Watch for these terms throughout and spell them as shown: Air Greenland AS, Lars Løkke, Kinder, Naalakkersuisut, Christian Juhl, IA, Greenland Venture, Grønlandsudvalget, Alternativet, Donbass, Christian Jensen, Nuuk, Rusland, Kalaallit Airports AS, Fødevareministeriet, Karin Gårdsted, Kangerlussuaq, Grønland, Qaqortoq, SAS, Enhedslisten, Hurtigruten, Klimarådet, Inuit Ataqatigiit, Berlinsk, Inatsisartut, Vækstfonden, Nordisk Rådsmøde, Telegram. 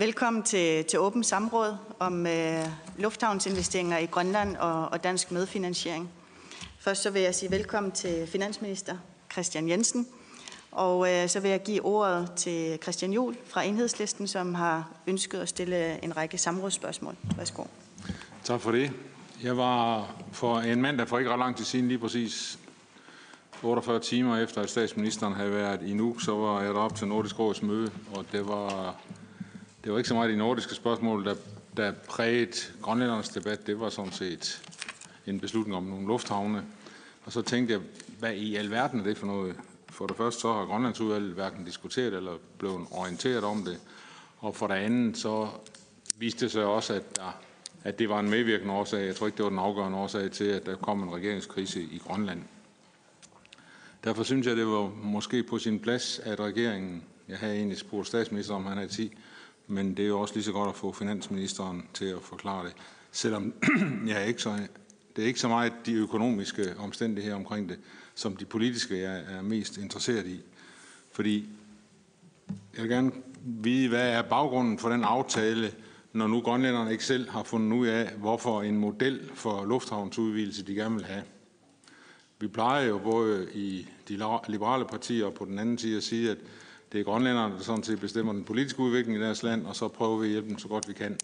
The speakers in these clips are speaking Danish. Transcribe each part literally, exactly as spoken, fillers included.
Velkommen til, til åbent samråd om øh, lufthavnsinvesteringer i Grønland og, og dansk medfinansiering. Først så vil jeg sige velkommen til finansminister Christian Jensen, og øh, så vil jeg give ordet til Christian Juhl fra Enhedslisten, som har ønsket at stille en række samrådsspørgsmål. Værsgo. Tak for det. Jeg var for en mandag for ikke ret lang tid siden, lige præcis otteogfyrre timer efter, at statsministeren havde været i Nuuk, så var jeg deroppe til Nordisk Rådsmøde, og det var... Det var ikke så meget de nordiske spørgsmål, der, der prægede grønlændernes debat. Det var sådan set en beslutning om nogle lufthavne. Og så tænkte jeg, hvad i alverden er det for noget? For det første så har Grønlandsudvalget hverken diskuteret eller blevet orienteret om det. Og for det andet så viste det sig også, at, der, at det var en medvirkende årsag. Jeg tror ikke, det var den afgørende årsag til, at der kom en regeringskrise i Grønland. Derfor synes jeg, det var måske på sin plads, at regeringen, jeg havde egentlig spurgt statsministeren, om han havde tid, men det er jo også lige så godt at få finansministeren til at forklare det, selvom jeg ikke så, det er ikke så meget de økonomiske omstændigheder omkring det, som de politiske jeg er mest interesseret i. Fordi jeg vil gerne vide, hvad er baggrunden for den aftale, når nu grønlænderne ikke selv har fundet ud af, hvorfor en model for lufthavnsudvidelse de gerne vil have. Vi plejer jo både i de liberale partier og på den anden side at sige, at det er grønlænderne, der sådan set bestemmer den politiske udvikling i deres land, og så prøver vi at hjælpe dem så godt vi kan,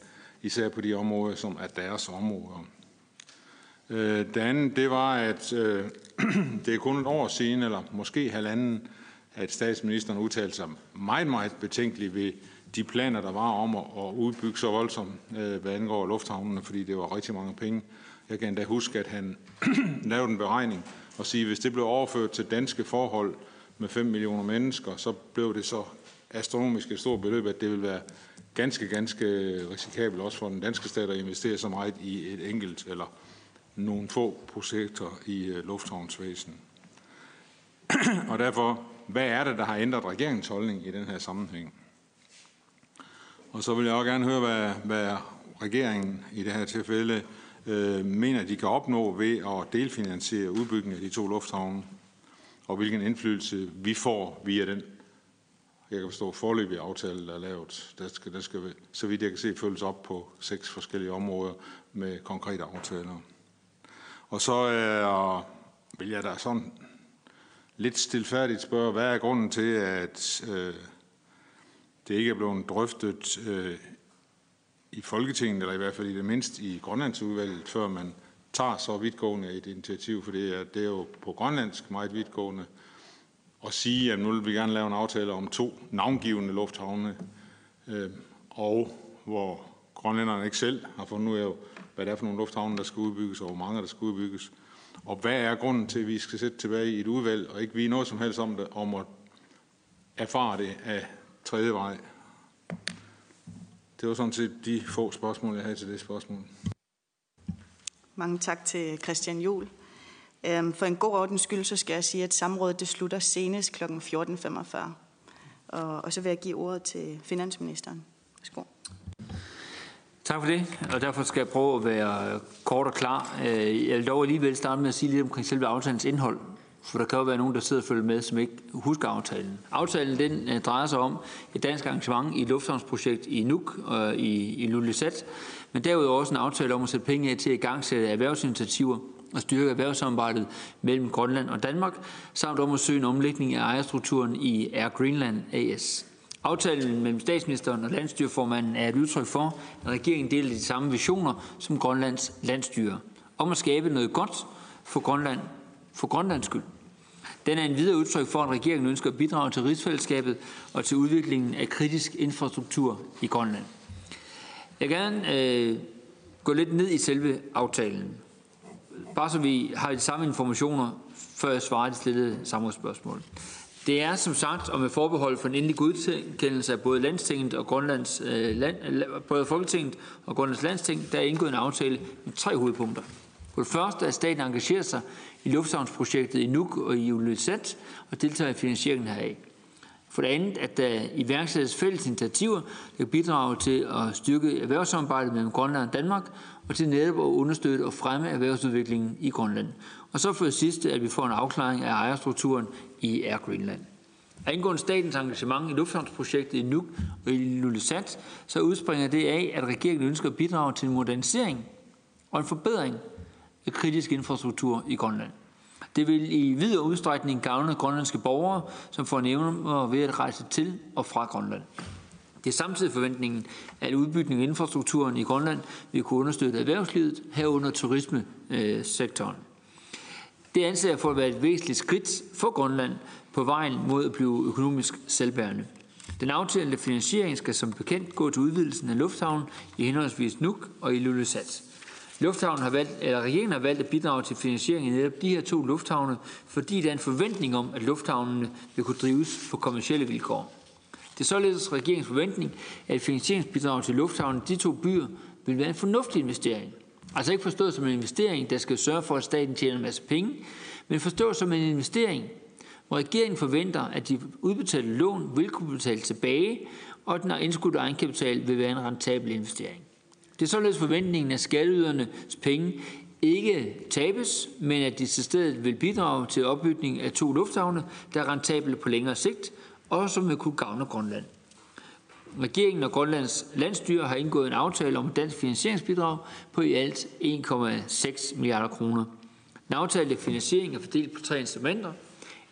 især på de områder, som er deres områder. Det andet, det var, at øh, det er kun et år siden, eller måske halvanden, at statsministeren udtalte sig meget, meget betænkelig ved de planer, der var om at udbygge så voldsomt, øh, hvad angår lufthavnene, fordi det var rigtig mange penge. Jeg kan endda huske, at han lavede en beregning og sige, at hvis det blev overført til danske forhold, med fem millioner mennesker, så blev det så astronomisk et stort beløb, at det vil være ganske, ganske risikabelt også for den danske stat at investere så meget i et enkelt eller nogle få projekter i lufthavnsvæsen. Og derfor, hvad er det, der har ændret regeringens holdning i den her sammenhæng? Og så vil jeg også gerne høre, hvad, hvad regeringen i det her tilfælde øh, mener, de kan opnå ved at delfinansiere udbygningen af de to lufthavne, og hvilken indflydelse vi får via den, jeg kan forstå, foreløbige aftale, der er lavet. Der skal, der skal, så vidt jeg kan se, følges op på seks forskellige områder med konkrete aftaler. Og så er, vil jeg da sådan lidt stilfærdigt spørge, hvad er grunden til, at øh, det ikke er blevet drøftet øh, i Folketinget, eller i hvert fald i det mindste i Grønlandsudvalget, før man tager så vidtgående et initiativ, for det er, det er jo på grønlandsk meget vidtgående at sige, at nu vil vi gerne lave en aftale om to navngivende lufthavne, øh, og hvor grønlænderne ikke selv har fundet ud af, hvad det er for nogle lufthavne, der skal udbygges, og hvor mange der skal udbygges. Og hvad er grunden til, at vi skal sætte tilbage i et udvalg, og ikke vide noget som helst om det, om at erfare det af tredje vej? Det var sådan set de få spørgsmål, jeg havde til det spørgsmål. Mange tak til Christian Juhl. For en god ordens skyld, så skal jeg sige, at samrådet det slutter senest klokken fjorten femogfyrre. Og, og så vil jeg give ordet til finansministeren. Værsgo. Tak for det, og derfor skal jeg prøve at være kort og klar. Jeg vil dog alligevel starte med at sige lidt omkring selve aftalens indhold, for der kan jo være nogen, der sidder og følger med, som ikke husker aftalen. Aftalen den drejer sig om et dansk arrangement i et lufthavnsprojekt i Nuuk og i Ilulissat, men derudover også en aftale om at sætte penge af til at igangsætte erhvervsinitiativer og styrke erhvervssamarbejdet mellem Grønland og Danmark, samt om at søge en omlægning af ejerstrukturen i Air Greenland A S. Aftalen mellem statsministeren og landsstyreformanden er et udtryk for, at regeringen deler de samme visioner som Grønlands landsstyre, om at skabe noget godt for Grønland, for Grønlands skyld. Den er en videre udtryk for, at regeringen ønsker at bidrage til rigsfællesskabet og til udviklingen af kritisk infrastruktur i Grønland. Jeg vil gerne øh, gå lidt ned i selve aftalen, bare så vi har de samme informationer, før jeg svarer de stillede samrådsspørgsmål. Det er som sagt, og med forbehold for en endelig godkendelse af både Landstinget og Grønlands, øh, land, både Folketinget og Grønlands Landsting, der er indgået en aftale med tre hovedpunkter. For det første, at staten engagerer sig i lufthavnsprojektet i Nuuk og i Ilulissat og deltager i finansieringen heraf. For det andet, at der iværksættes fælles initiativer, der bidrager til at styrke erhvervssamarbejdet mellem Grønland og Danmark, og til netop at understøtte og fremme erhvervsudviklingen i Grønland. Og så for det sidste, at vi får en afklaring af ejerstrukturen i Air Greenland. Angående statens engagement i lufthavnsprojektet i Nuuk og i Ilulissat, så udspringer det af, at regeringen ønsker at bidrage til en modernisering og en forbedring af kritisk infrastruktur i Grønland. Det vil i videre udstrækning gavne grønlandske borgere, som får nævner ved at rejse til og fra Grønland. Det er samtidig forventningen, at udbygningen af infrastrukturen i Grønland vil kunne understøtte erhvervslivet, herunder turismesektoren. Det anser jeg for at være et væsentligt skridt for Grønland på vejen mod at blive økonomisk selvbærende. Den aftalte finansiering skal som bekendt gå til udvidelsen af lufthavnen i henholdsvis Nuuk og Ilulissat. Lufthavnen har valgt, eller regeringen har valgt at bidrage til finansieringen af netop de her to lufthavne, fordi der er en forventning om, at lufthavnene vil kunne drives på kommercielle vilkår. Det er således regeringens forventning, at finansieringsbidrag til lufthavnen i de to byer vil være en fornuftig investering. Altså ikke forstået som en investering, der skal sørge for, at staten tjener en masse penge, men forstået som en investering, hvor regeringen forventer, at de udbetalte lån vil kunne betale tilbage, og den indskudte egenkapital vil være en rentabel investering. Det er således forventningen, at skatteydernes penge ikke tabes, men at de til stedet vil bidrage til opbygning af to lufthavne, der er rentable på længere sigt, og som vil kunne gavne Grønland. Regeringen og Grønlands landsstyre har indgået en aftale om et dansk finansieringsbidrag på i alt en komma seks milliarder kroner. Den aftalte finansiering er fordelt på tre instrumenter.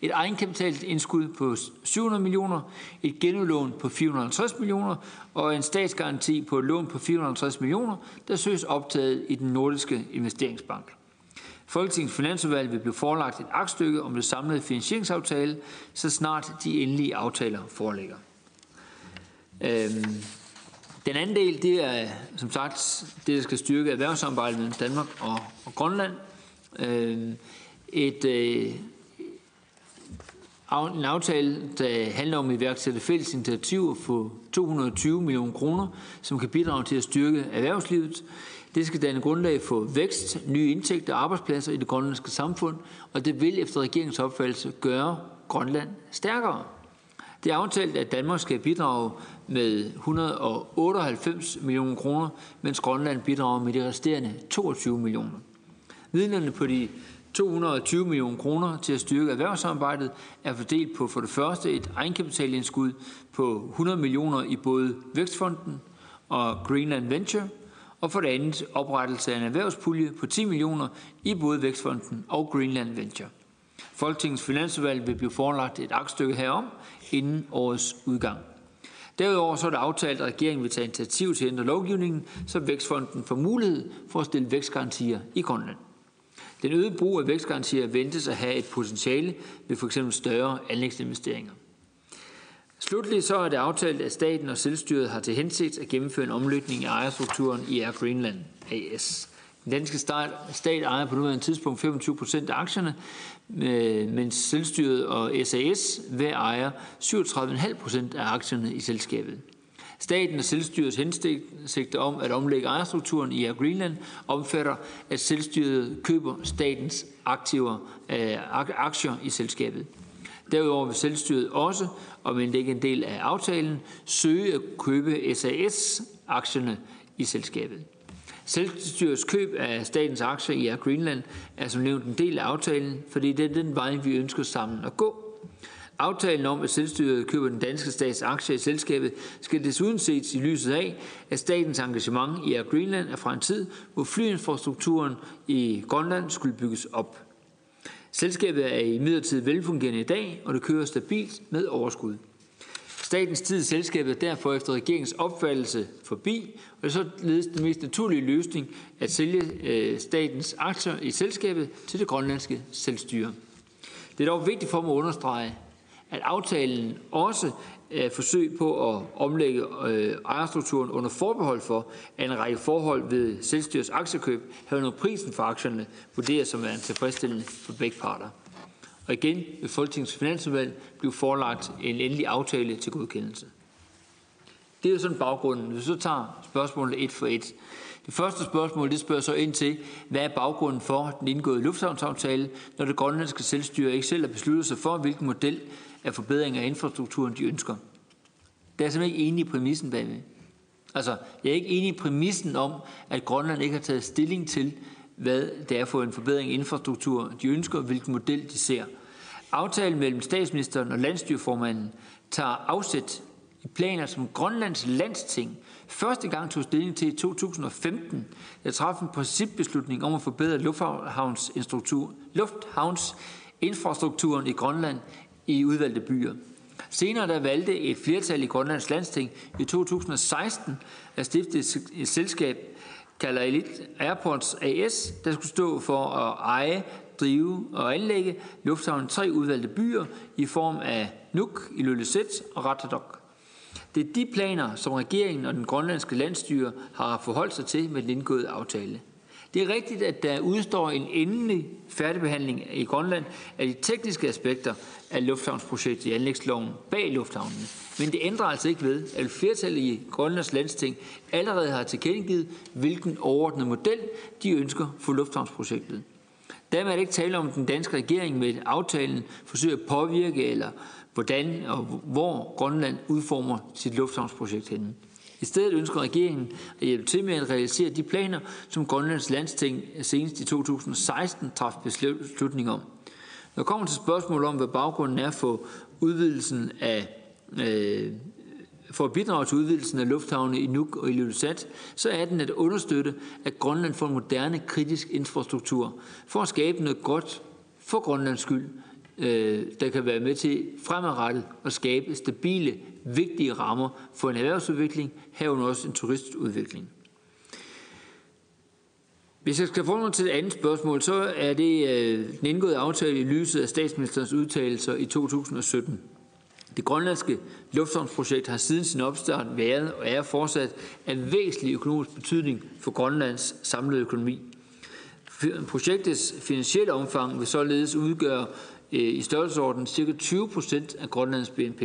Et egenkapitalindskud på syv hundrede millioner, et genudlån på fire hundrede og halvtreds millioner og en statsgaranti på et lån på fire hundrede og halvtreds millioner, der søges optaget i den nordiske investeringsbank. Folketingets finansudvalg vil blive forelagt et aktstykke om det samlede finansieringsaftale, så snart de endelige aftaler foreligger. Øhm, den anden del, det er som sagt det, der skal styrke erhvervssamarbejdet mellem Danmark og, og Grønland. Øhm, et øh, En aftale, der handler om at iværksætte fælles initiativer for to hundrede og tyve millioner kroner, som kan bidrage til at styrke erhvervslivet. Det skal danne grundlag for vækst, nye indtægter og arbejdspladser i det grønlandske samfund, og det vil efter regeringens opfattelse gøre Grønland stærkere. Det er aftalt, at Danmark skal bidrage med et hundrede og otteoghalvfems millioner kroner, mens Grønland bidrager med de resterende toogtyve millioner. Midlerne på de to hundrede og tyve millioner kroner til at styrke erhvervssamarbejdet er fordelt på for det første et egenkapitalindskud på hundrede millioner i både Vækstfonden og Greenland Venture, og for det andet oprettelse af en erhvervspulje på ti millioner i både Vækstfonden og Greenland Venture. Folketingets finansudvalg vil blive forelagt et aktstykke herom inden årets udgang. Derudover så er det aftalt, at regeringen vil tage initiativ til at ændre lovgivningen, så Vækstfonden får mulighed for at stille vækstgarantier i Grønland. Den øgede brug af vækstgarantier ventes at have et potentiale ved for eksempel større anlægsinvesteringer. Slutligt så er det aftalt, at staten og selvstyret har til hensigt at gennemføre en omlægning af ejerstrukturen i Air Greenland A S. Den danske stat ejer på nuværende tidspunkt femogtyve procent af aktierne, mens selvstyret og S A S hver ejer syvogtredive komma fem procent af aktierne i selskabet. Staten og selvstyrets hensigt om at omlægge ejerstrukturen i Air Greenland omfatter, at selvstyret køber statens aktiver, øh, aktier i selskabet. Derudover vil selvstyret også, om end det ikke er en del af aftalen, søge at købe S A S-aktierne i selskabet. Selvstyrets køb af statens aktier i Air Greenland er som nævnt en del af aftalen, fordi det er den vej, vi ønsker sammen at gå. Aftalen om, at selvstyret køber den danske stats aktier i selskabet, skal desuden ses i lyset af, at statens engagement i Air Greenland er fra en tid, hvor flyinfrastrukturen i Grønland skulle bygges op. Selskabet er i midlertid velfungerende i dag, og det kører stabilt med overskud. Statens tid i selskabet er derfor efter regeringens opfattelse forbi, og det er således den mest naturlige løsning at sælge statens aktier i selskabet til det grønlandske selvstyre. Det er dog vigtigt for mig at understrege, at aftalen også er forsøg på at omlægge ejerstrukturen under forbehold for, at en række forhold ved selvstyrets aktiekøb, herunder prisen for aktierne, vurderes som værende tilfredsstillende for begge parter. Og igen vil Folketingets Finansudvalg blive forelagt en endelig aftale til godkendelse. Det er jo sådan baggrunden. Hvis vi så tager spørgsmålet et for et. Det første spørgsmål, det spørger så ind til, hvad er baggrunden for den indgåede lufthavnsaftale, når det grønlandske selvstyre ikke selv har besluttet sig for, hvilken model af forbedring af infrastrukturen de ønsker. Der er simpelthen ikke enig i præmissen bagved. Altså, jeg er ikke enig i præmissen om, at Grønland ikke har taget stilling til, hvad det er for en forbedring af infrastruktur, de ønsker, og hvilken model de ser. Aftalen mellem statsministeren og landsstyreformanden tager afsæt i planer, som Grønlands landsting første gang tog stilling til i to tusind og femten, der traf en principbeslutning om at forbedre lufthavnsinfrastrukturen i Grønland i udvalgte byer. Senere der valgte et flertal i Grønlands landsting i to tusind og seksten at stifte et selskab, Kalaallit Airports A S, der skulle stå for at eje, drive og anlægge lufthavnen tre udvalgte byer i form af Nuuk, Ilulissat og Qaqortoq. Det er de planer, som regeringen og den grønlandske landsstyre har forholdt sig til med den indgåede aftale. Det er rigtigt, at der udstår en endelig færdigbehandling i Grønland af de tekniske aspekter af lufthavnsprojektet i anlægsloven bag lufthavnen. Men det ændrer altså ikke ved, at flertallet i Grønlands landsting allerede har tilkendegivet, hvilken overordnet model de ønsker for lufthavnsprojektet. Dermed er det ikke tale om, den danske regering med aftalen forsøger at påvirke eller hvordan og hvor Grønland udformer sit lufthavnsprojekt henne. I stedet ønsker regeringen at hjælpe til med at realisere de planer, som Grønlands landsting senest i to tusind og seksten traf beslutning om. Når kommer til spørgsmål om, hvad baggrunden er for udvidelsen af øh, for at bidrage til udvidelsen af lufthavne i Nuuk og Ilulissat, så er den at understøtte, at Grønland får en moderne, kritisk infrastruktur for at skabe noget godt for Grønlands skyld, der kan være med til fremadrettet at skabe stabile, vigtige rammer for en erhvervsudvikling, herunder også en turistudvikling. Hvis jeg skal forholde mig til et andet spørgsmål, så er det øh, den indgåede aftale i lyset af statsministerens udtalelser i to tusind og sytten. Det grønlandske lufthavnsprojekt har siden sin opstart været og er fortsat af væsentlig økonomisk betydning for Grønlands samlede økonomi. Projektets finansielle omfang vil således udgøre i størrelsesordenen ca. tyve procent af Grønlands B N P.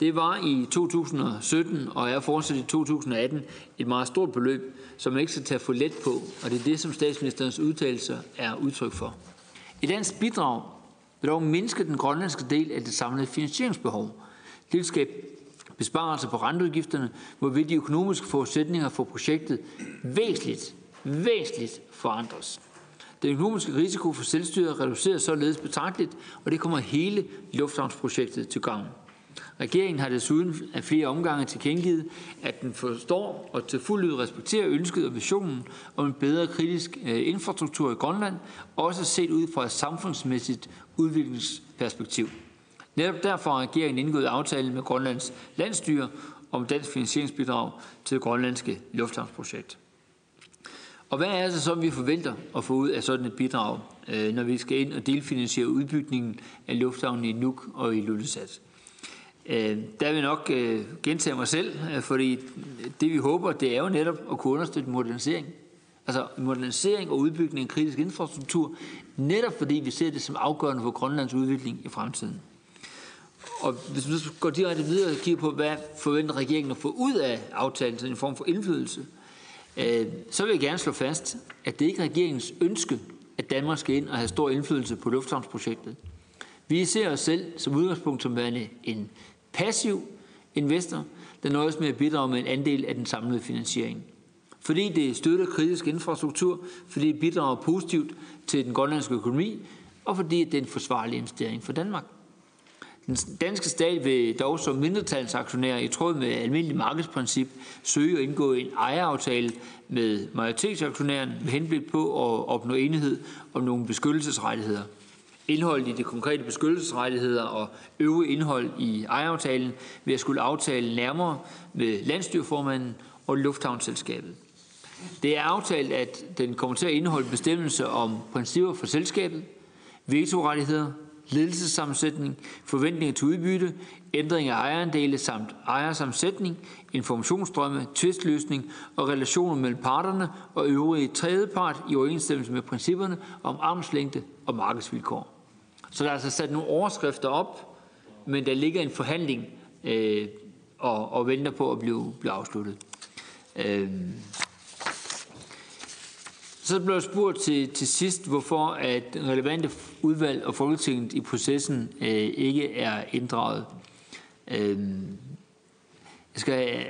Det var i to tusind og sytten og er fortsat i to tusind og atten et meget stort beløb, som man ikke skal tage for let på, og det er det, som statsministerens udtalelser er udtryk for. Et dansk bidrag vil dog mindske den grønlandske del af det samlede finansieringsbehov. Det vil skabe besparelser på renteudgifterne, hvorved de økonomiske forudsætninger for projektet væsentligt, væsentligt forandres. Den økonomiske risiko for selvstyret reduceres således betragteligt, og det kommer hele lufthavnsprojektet til gavn. Regeringen har desuden af flere omgange tilkendegivet, at den forstår og til fuld lyd respekterer ønsket og visionen om en bedre kritisk infrastruktur i Grønland, også set ud fra et samfundsmæssigt udviklingsperspektiv. Netop derfor har regeringen indgået aftalen med Grønlands landsstyre om dansk finansieringsbidrag til det grønlandske lufthavnsprojekt. Og hvad er det så, vi forventer at få ud af sådan et bidrag, når vi skal ind og delfinansiere udbygningen af lufthavnen i Nuuk og i Ilulissat? Der vil nok gentage mig selv, fordi det vi håber, det er jo netop at kunne understøtte modernisering. Altså modernisering og udbygning af kritisk infrastruktur, netop fordi vi ser det som afgørende for Grønlands udvikling i fremtiden. Og hvis vi nu går direkte videre og kigger på, hvad forventer regeringen at få ud af aftalen, sådan en form for indflydelse, så vil jeg gerne slå fast, at det ikke er regeringens ønske, at Danmark skal ind og have stor indflydelse på lufthavnsprojektet. Vi ser os selv som udgangspunkt som værende en passiv investor, der nøjes med at bidrage med en andel af den samlede finansiering. Fordi det støtter kritisk infrastruktur, fordi det bidrager positivt til den grønlandske økonomi, og fordi det er en forsvarlig investering for Danmark. Den danske stat vil dog som mindretalsaktionær i tråd med almindelig markedsprincip søge at indgå en ejeraftale med majoritetsaktionæren med henblik på at opnå enighed om nogle beskyttelsesrettigheder. Indholdet i de konkrete beskyttelsesrettigheder og øvrige indhold i ejeraftalen vil jeg skulle aftale nærmere med landsstyreformanden og lufthavnsselskabet. Det er aftalt, at den kommer til at indeholde bestemmelser om principper for selskabet, vetorettigheder, ledelsessammensætning, forventninger til udbytte, ændring af ejerandele samt ejersammensætning, informationsstrømme, tvistløsning og relationer mellem parterne og øvrige tredjepart i overensstemmelse med principperne om armslængde og markedsvilkår. Så der er altså sat nogle overskrifter op, men der ligger en forhandling øh, og, og venter på at blive, blive afsluttet. Øh. Så blev jeg spurgt til, til sidst, hvorfor at relevante udvalg og Folketinget i processen øh, ikke er inddraget. Øh, jeg skal øh,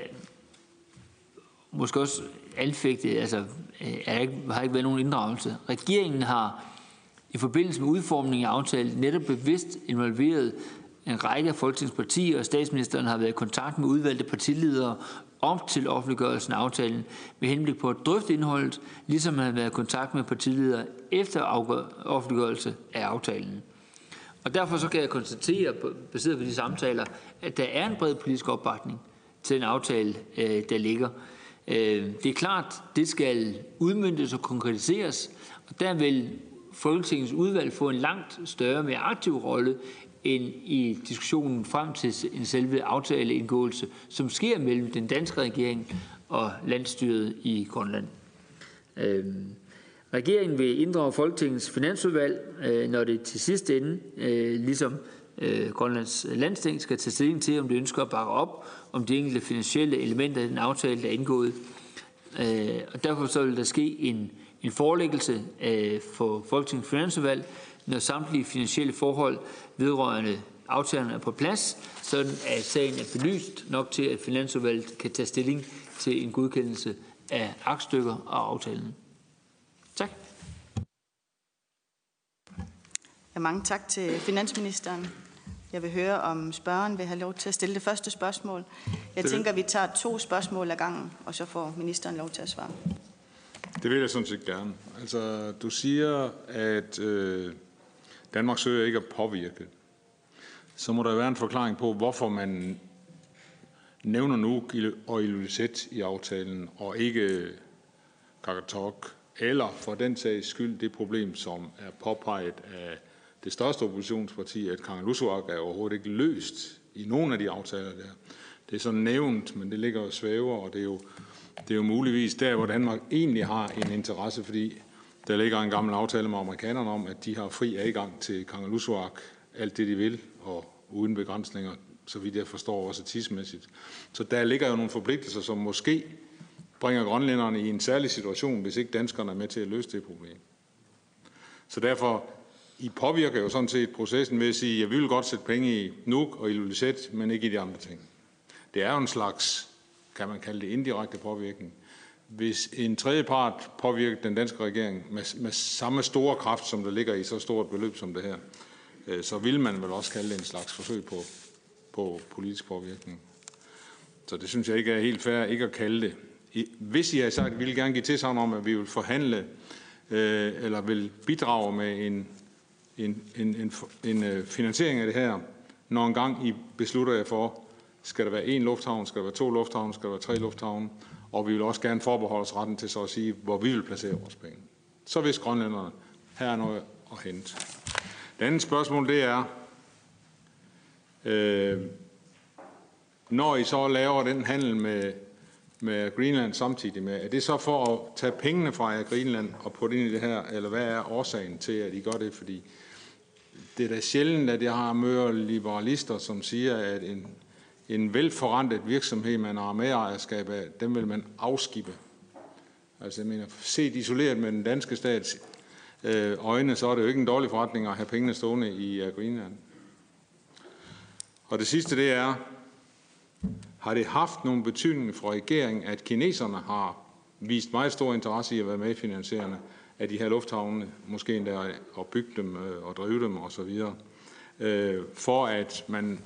måske også anfægte, altså øh, har ikke været nogen inddragelse. Regeringen har i i forbindelse med udformningen af aftalen netop bevidst involveret en række af folketingspartier, og statsministeren har været i kontakt med udvalgte partiledere op til offentliggørelsen af aftalen med henblik på at drøfte indholdet, ligesom han har været i kontakt med partiledere efter offentliggørelse af aftalen. Og derfor så kan jeg konstatere, baseret på de samtaler, at der er en bred politisk opbakning til en aftale, der ligger. Det er klart, det skal udmøntes og konkretiseres, og der vil Folketingets udvalg få en langt større, mere aktiv rolle end i diskussionen frem til en selve aftaleindgåelse, som sker mellem den danske regering og landsstyret i Grønland. Øhm, regeringen vil inddrage Folketingets finansudvalg, øh, når det til sidste ende, øh, ligesom øh, Grønlands landsting, skal tage stilling til, om det ønsker at bakke op om de enkelte finansielle elementer i den aftale, der er indgået. Øh, og derfor så vil der ske en, en forelæggelse øh, for Folketingets finansudvalg, når samtlige finansielle forhold vedrørende aftalerne er på plads, sådan at sagen er belyst nok til, at Finansudvalget kan tage stilling til en godkendelse af aktstykker og aftalen. Tak. Ja, mange tak til finansministeren. Jeg vil høre, om spørgeren vil have lov til at stille det første spørgsmål. Jeg tænker, vi tager to spørgsmål ad gangen, og så får ministeren lov til at svare. Det vil jeg sådan set gerne. Altså, du siger, at øh Danmark søger ikke at påvirke. Så må der være en forklaring på, hvorfor man nævner Nuuk og Ilulissat i aftalen, og ikke Qaqortoq, eller for den sags skyld det problem, som er påpeget af det største oppositionsparti, at Kangerlussuaq er overhovedet ikke løst i nogen af de aftaler der. Det er så nævnt, men det ligger jo svæver, og det er jo, det er jo muligvis der, hvor Danmark egentlig har en interesse, fordi der ligger en gammel aftale med amerikanerne om, at de har fri adgang til Kangerlussuaq, alt det de vil, og uden begrænsninger, så vidt jeg forstår også tidsmæssigt. Så der ligger jo nogle forpligtelser, som måske bringer grønlænderne i en særlig situation, hvis ikke danskerne er med til at løse det problem. Så derfor, I påvirker jo sådan set processen ved at sige, at vi vil godt sætte penge i Nuuk og Ilulissat, men ikke i de andre ting. Det er jo en slags, kan man kalde det, indirekte påvirkning. Hvis en tredje part påvirker den danske regering med, med samme store kraft, som der ligger i så stort beløb som det her, så vil man vel også kalde det en slags forsøg på, på politisk påvirkning. Så det synes jeg ikke er helt fair ikke at kalde det. Hvis I har sagt, at vi vil gerne give tilsagn om, at vi vil forhandle eller vil bidrage med en, en, en, en, en finansiering af det her, når engang I beslutter jer for, skal der være én lufthavn, skal der være to lufthavne, skal der være tre lufthavne, og vi vil også gerne forbeholde os retten til så at sige, hvor vi vil placere vores penge. Så hvis grønlænderne, her er noget at hente. Det andet spørgsmål, det er, øh, når I så laver den handel med, med Greenland samtidig med, er det så for at tage pengene fra Air Greenland og putte ind i det her, eller hvad er årsagen til, at I gør det? Fordi det er da sjældent, at jeg har møder liberalister, som siger, at en En velforrentet virksomhed, man har medejerskab af, den vil man afskibe. Altså, jeg mener, set isoleret med den danske stats øjne, så er det jo ikke en dårlig forretning at have pengene stående i Greenland. Og det sidste, det er, har det haft nogen betydning for regeringen, at kineserne har vist meget stor interesse i at være med i finansierende af de her lufthavne, måske endda at bygge dem og drive dem osv., for at man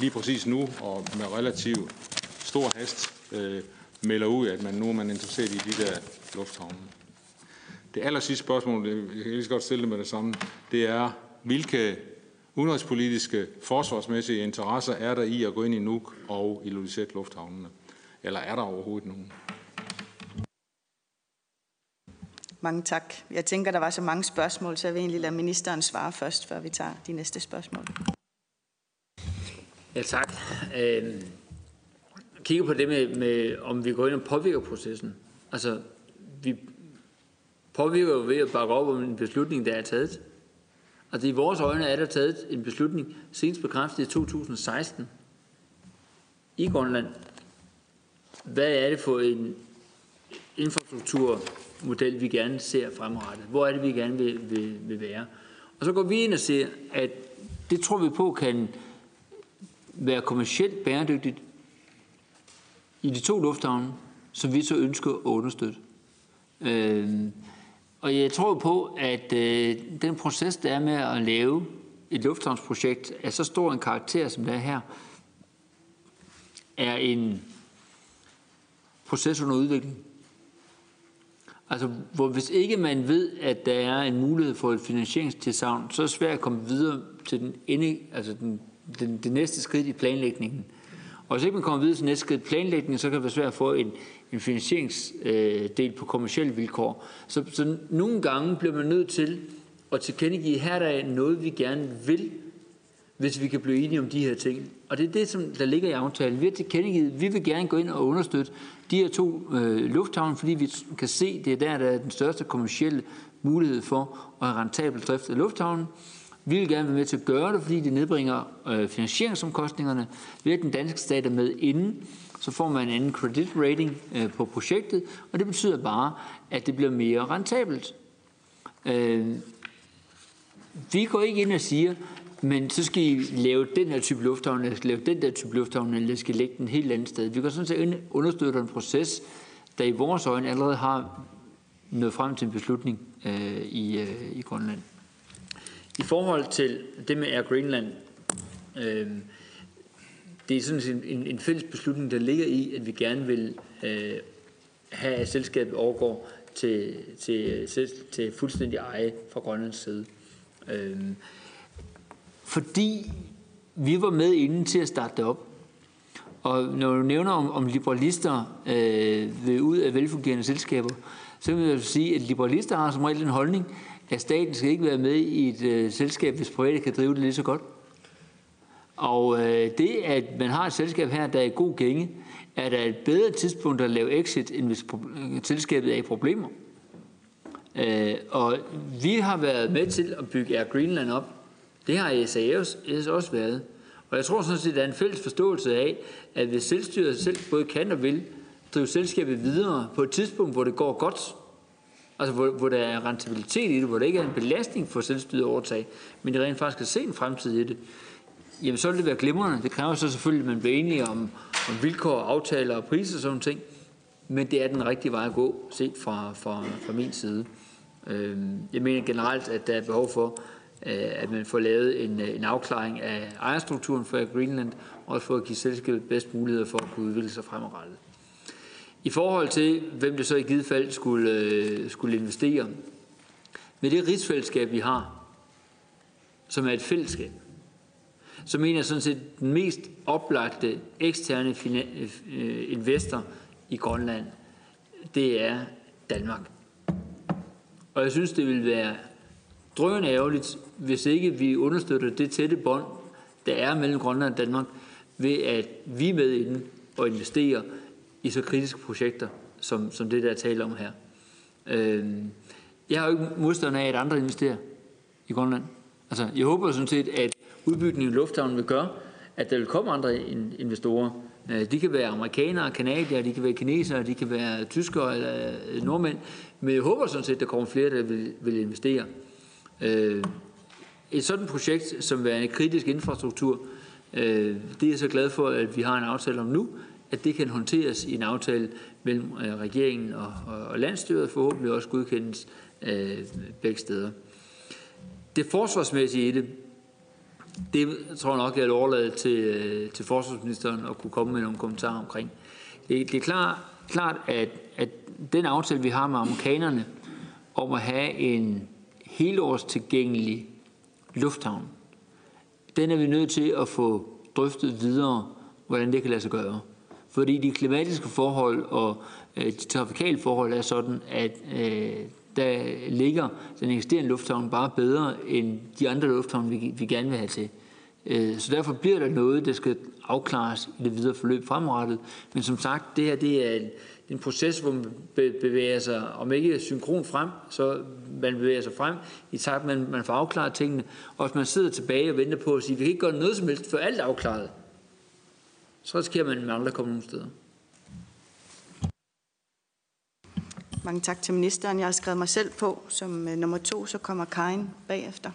lige præcis nu og med relativt stor hast øh, melder ud, at man nu er man interesseret i de der lufthavne. Det aller sidste spørgsmål, jeg kan lige så godt stille det med det samme, det er, hvilke udenrigspolitiske, forsvarsmæssige interesser er der i at gå ind i Nuuk og Ilulissat lufthavnene? Eller er der overhovedet nogen? Mange tak. Jeg tænker, der var så mange spørgsmål, så jeg vil egentlig lade ministeren svare først, før vi tager de næste spørgsmål. Ja, tak. Øh, kigger på det med, med, om vi går ind og påvirker processen. Altså, vi påvirker jo ved at bakke op om en beslutning, der er taget. Altså, i vores øjne er der taget en beslutning, senest bekræftet i to tusind og seksten, i Grønland. Hvad er det for en infrastrukturmodel, vi gerne ser fremrettet? Hvor er det, vi gerne vil, vil, vil være? Og så går vi ind og ser, at det tror vi på kan være kommercielt bæredygtigt i de to lufthavne, som vi så ønsker at understøtte. Øh, Og jeg tror på, at øh, den proces, der er med at lave et lufthavnsprojekt af så stor en karakter, som det er her, er en proces under udvikling. Altså, hvor hvis ikke man ved, at der er en mulighed for et finansieringstilsagn, så er det svært at komme videre til den ende, altså den, den, den næste skridt i planlægningen. Og hvis ikke man kommer videre til næste skridt i planlægningen, så kan det være svært at få en, en finansieringsdel på kommercielle vilkår. Så, så nogle gange bliver man nødt til at tilkendegive, her der er noget, vi gerne vil, hvis vi kan blive enige om de her ting. Og det er det, som der ligger i aftalen. Vi har tilkendegivet, at vi vil gerne gå ind og understøtte de her to øh, lufthavne, fordi vi kan se, at det er der, der er den største kommercielle mulighed for at have rentabel drift af lufthavnen. Vi vil gerne være med til at gøre det, fordi det nedbringer øh, finansieringsomkostningerne. Vi har den danske stat med inden, så får man en anden credit rating øh, på projektet, og det betyder bare, at det bliver mere rentabelt. Øh, vi går ikke ind og siger, men så skal I lave den her type lufthavn, eller lave den der type lufthavn, eller skal lægge den helt andet sted. Vi kan sådan set understøtte en proces, der i vores øjne allerede har nået frem til en beslutning øh, i, øh, i Grønland. I forhold til det med Air Greenland, øh, det er sådan set en, en fælles beslutning, der ligger i, at vi gerne vil øh, have, at selskabet overgår til, til, til, til fuldstændig eje fra Grønlands side. Øh, Fordi vi var med inden til at starte det op. Og når du nævner om, om liberalister øh, ved ud af velfungerende selskaber, så vil jeg sige, at liberalister har som regel en holdning, at staten skal ikke være med i et øh, selskab, hvis private kan drive det lige så godt. Og øh, det, at man har et selskab her, der er i god gænge, er der et bedre tidspunkt at lave exit, end hvis selskabet er i problemer. Øh, og vi har været med til at bygge Air Greenland op. Det har S A S også været. Og jeg tror sådan set, at der er en fælles forståelse af, at hvis selvstyret selv både kan og vil drive selskabet videre på et tidspunkt, hvor det går godt, altså hvor, hvor der er rentabilitet i det, hvor der ikke er en belastning for selvstyret at overtage, men det rent faktisk kan se en fremtid i det, jamen så vil det være glimrende. Det kræver så selvfølgelig, at man bliver enige om, om vilkår, aftaler og priser og sådan ting, men det er den rigtige vej at gå, set fra, fra, fra min side. Jeg mener generelt, at der er behov for, at man får lavet en, en afklaring af ejerstrukturen for Greenland, og for at give selskabet bedst muligheder for at kunne udvikle sig fremadrettet. I forhold til, hvem det så i givet fald skulle, skulle investere, med det rigsfællesskab, vi har, som er et fællesskab, så mener jeg sådan set, den mest oplagte eksterne investor i Grønland, det er Danmark. Og jeg synes, det vil være drøgende ærgerligt, hvis ikke vi understøtter det tætte bånd, der er mellem Grønland og Danmark, ved at vi er med inde og investerer i så kritiske projekter, som, som det, der er tale om her. Øh, jeg har jo ikke modstander af, at andre investerer i Grønland. Altså, jeg håber sådan set, at udbygningen i lufthavnen vil gøre, at der vil komme andre investorer. Øh, de kan være amerikanere, kanadier, de kan være kinesere, de kan være tyskere eller nordmænd. Men jeg håber sådan set, at der kommer flere, der vil, vil investere. Et sådan projekt, som vil være en kritisk infrastruktur, det er jeg så glad for, at vi har en aftale om nu, at det kan håndteres i en aftale mellem regeringen og landstyret, forhåbentlig også godkendes begge steder. Det forsvarsmæssige i det, det tror jeg nok, jeg vil overlade til, til forsvarsministeren at kunne komme med nogle kommentarer omkring. Det, det er klart, klart at, at den aftale, vi har med amerikanerne om at have en helårs tilgængelig lufthavn, den er vi nødt til at få drøftet videre, hvordan det kan lade sig gøre. Fordi de klimatiske forhold og øh, de trafikale forhold er sådan, at øh, der ligger den eksisterende lufthavn bare bedre end de andre lufthavne, vi, vi gerne vil have til. Øh, så derfor bliver der noget, der skal afklares i det videre forløb fremrettet. Men som sagt, det her det er en, en proces, hvor man bevæger sig, om ikke synkron frem, så man bevæger sig frem, i takt med, at man får afklaret tingene. Og hvis man sidder tilbage og venter på at sige, at vi kan ikke gøre noget som helst, før alt er afklaret, så sker man, at man aldrig kommer nogen steder. Mange tak til ministeren. Jeg har skrevet mig selv på som nummer to, så kommer Karin bagefter.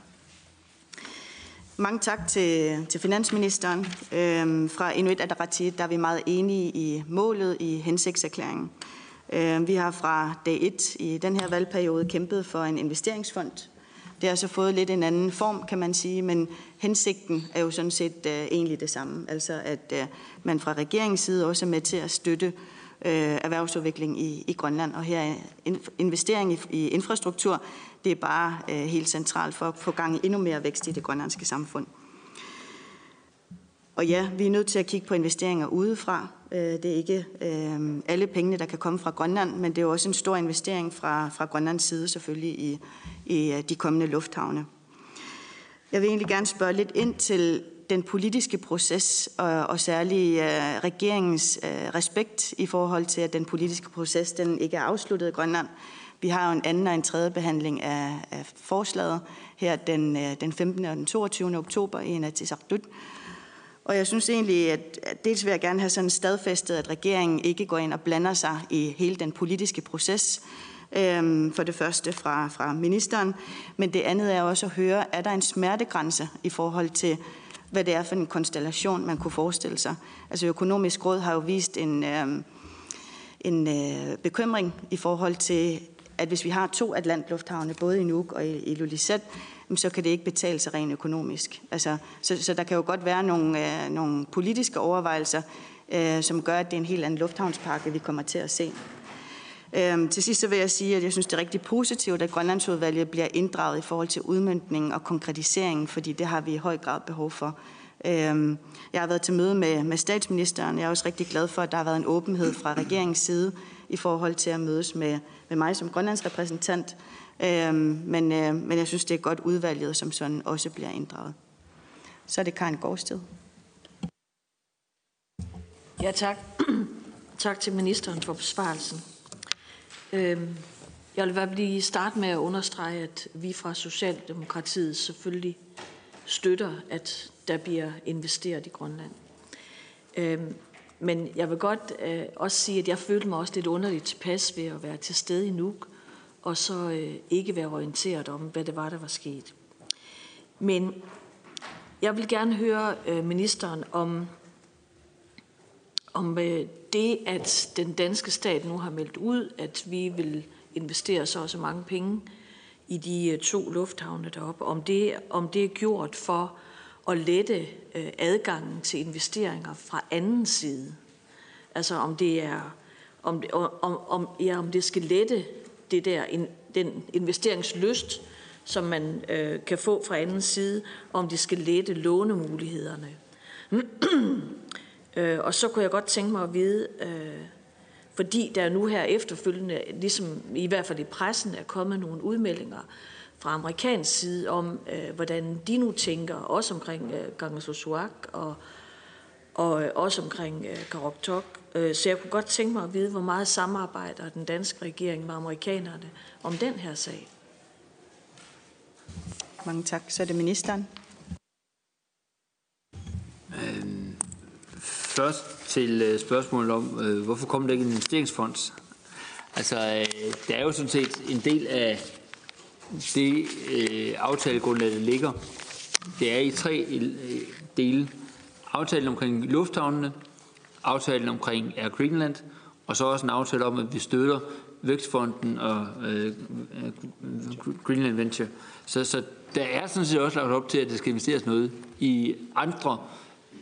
Mange tak til, til finansministeren. Øhm, fra Inuit Ataqatigiit, der er vi meget enige i målet i hensigtserklæringen. Vi har fra dag et i den her valgperiode kæmpet for en investeringsfond. Det har så fået lidt en anden form, kan man sige, men hensigten er jo sådan set egentlig det samme. Altså at man fra regeringens side også er med til at støtte erhvervsudvikling i, i Grønland, og her investering i, i infrastruktur, det er bare øh, helt centralt for at få gang i endnu mere vækst i det grønlandske samfund. Og ja, vi er nødt til at kigge på investeringer udefra. Øh, det er ikke øh, alle pengene, der kan komme fra Grønland, men det er jo også en stor investering fra, fra Grønlands side selvfølgelig i, i de kommende lufthavne. Jeg vil egentlig gerne spørge lidt ind til den politiske proces, og, og særlig øh, regeringens øh, respekt i forhold til, at den politiske proces den ikke er afsluttet i Grønland. Vi har jo en anden og en tredje behandling af, af forslaget her den, øh, den femtende og den toogtyvende oktober i Inatsisartut. Og jeg synes egentlig, at, at dels vil jeg gerne have sådan stadfæstet, at regeringen ikke går ind og blander sig i hele den politiske proces, for det første fra, fra ministeren, men det andet er også at høre, er der en smertegrænse i forhold til, hvad det er for en konstellation, man kunne forestille sig. Altså økonomisk råd har jo vist en, øh, en øh, bekymring i forhold til, at hvis vi har to atlantlufthavne, både i Nuuk og i Ilulissat, så kan det ikke betale sig rent økonomisk. Altså, så, så der kan jo godt være nogle, øh, nogle politiske overvejelser, øh, som gør, at det er en helt anden lufthavnspakke, vi kommer til at se. Øhm, til sidst så vil jeg sige, at jeg synes, det er rigtig positivt, at Grønlandsudvalget bliver inddraget i forhold til udmøntningen og konkretiseringen, fordi det har vi i høj grad behov for. Øhm, jeg har været til møde med, med statsministeren, og jeg er også rigtig glad for, at der har været en åbenhed fra regeringens side i forhold til at mødes med, med mig som Grønlands repræsentant. Øhm, men, øh, men jeg synes, det er godt udvalget, som sådan også bliver inddraget. Så er det Karin Gårdsted. Ja, tak. Tak til ministeren for besvarelsen. Jeg vil bare lige starte med at understrege, at vi fra Socialdemokratiet selvfølgelig støtter, at der bliver investeret i Grønland. Men jeg vil godt også sige, at jeg følte mig også lidt underligt tilpas ved at være til stede i Nuuk, og så ikke være orienteret om, hvad det var, der var sket. Men jeg vil gerne høre ministeren om, om det, at den danske stat nu har meldt ud, at vi vil investere så og så mange penge i de to lufthavne deroppe, om det, om det er gjort for at lette adgangen til investeringer fra anden side. Altså om det, er, om, om, om, ja, om det skal lette det der, den investeringslyst, som man øh, kan få fra anden side, om det skal lette lånemulighederne. Øh, og så kunne jeg godt tænke mig at vide, øh, fordi der nu her efterfølgende, ligesom i hvert fald i pressen, er kommet nogle udmeldinger fra amerikansk side om, øh, hvordan de nu tænker, også omkring øh, Kangerlussuaq og, og øh, også omkring øh, Qaqortoq. Øh, så jeg kunne godt tænke mig at vide, hvor meget samarbejder den danske regering med amerikanerne om den her sag. Mange tak. Så er det ministeren. Øh. Først til spørgsmålet om, hvorfor kommer der ikke en investeringsfond? Altså, der er jo sådan set en del af det aftalegrundlag, der ligger. Det er i tre dele. Aftalen omkring lufthavnene, aftalen omkring Air Greenland, og så også en aftale om, at vi støtter Vækstfonden og Greenland Venture. Så, så der er sådan set også lagt op til, at der skal investeres noget i andre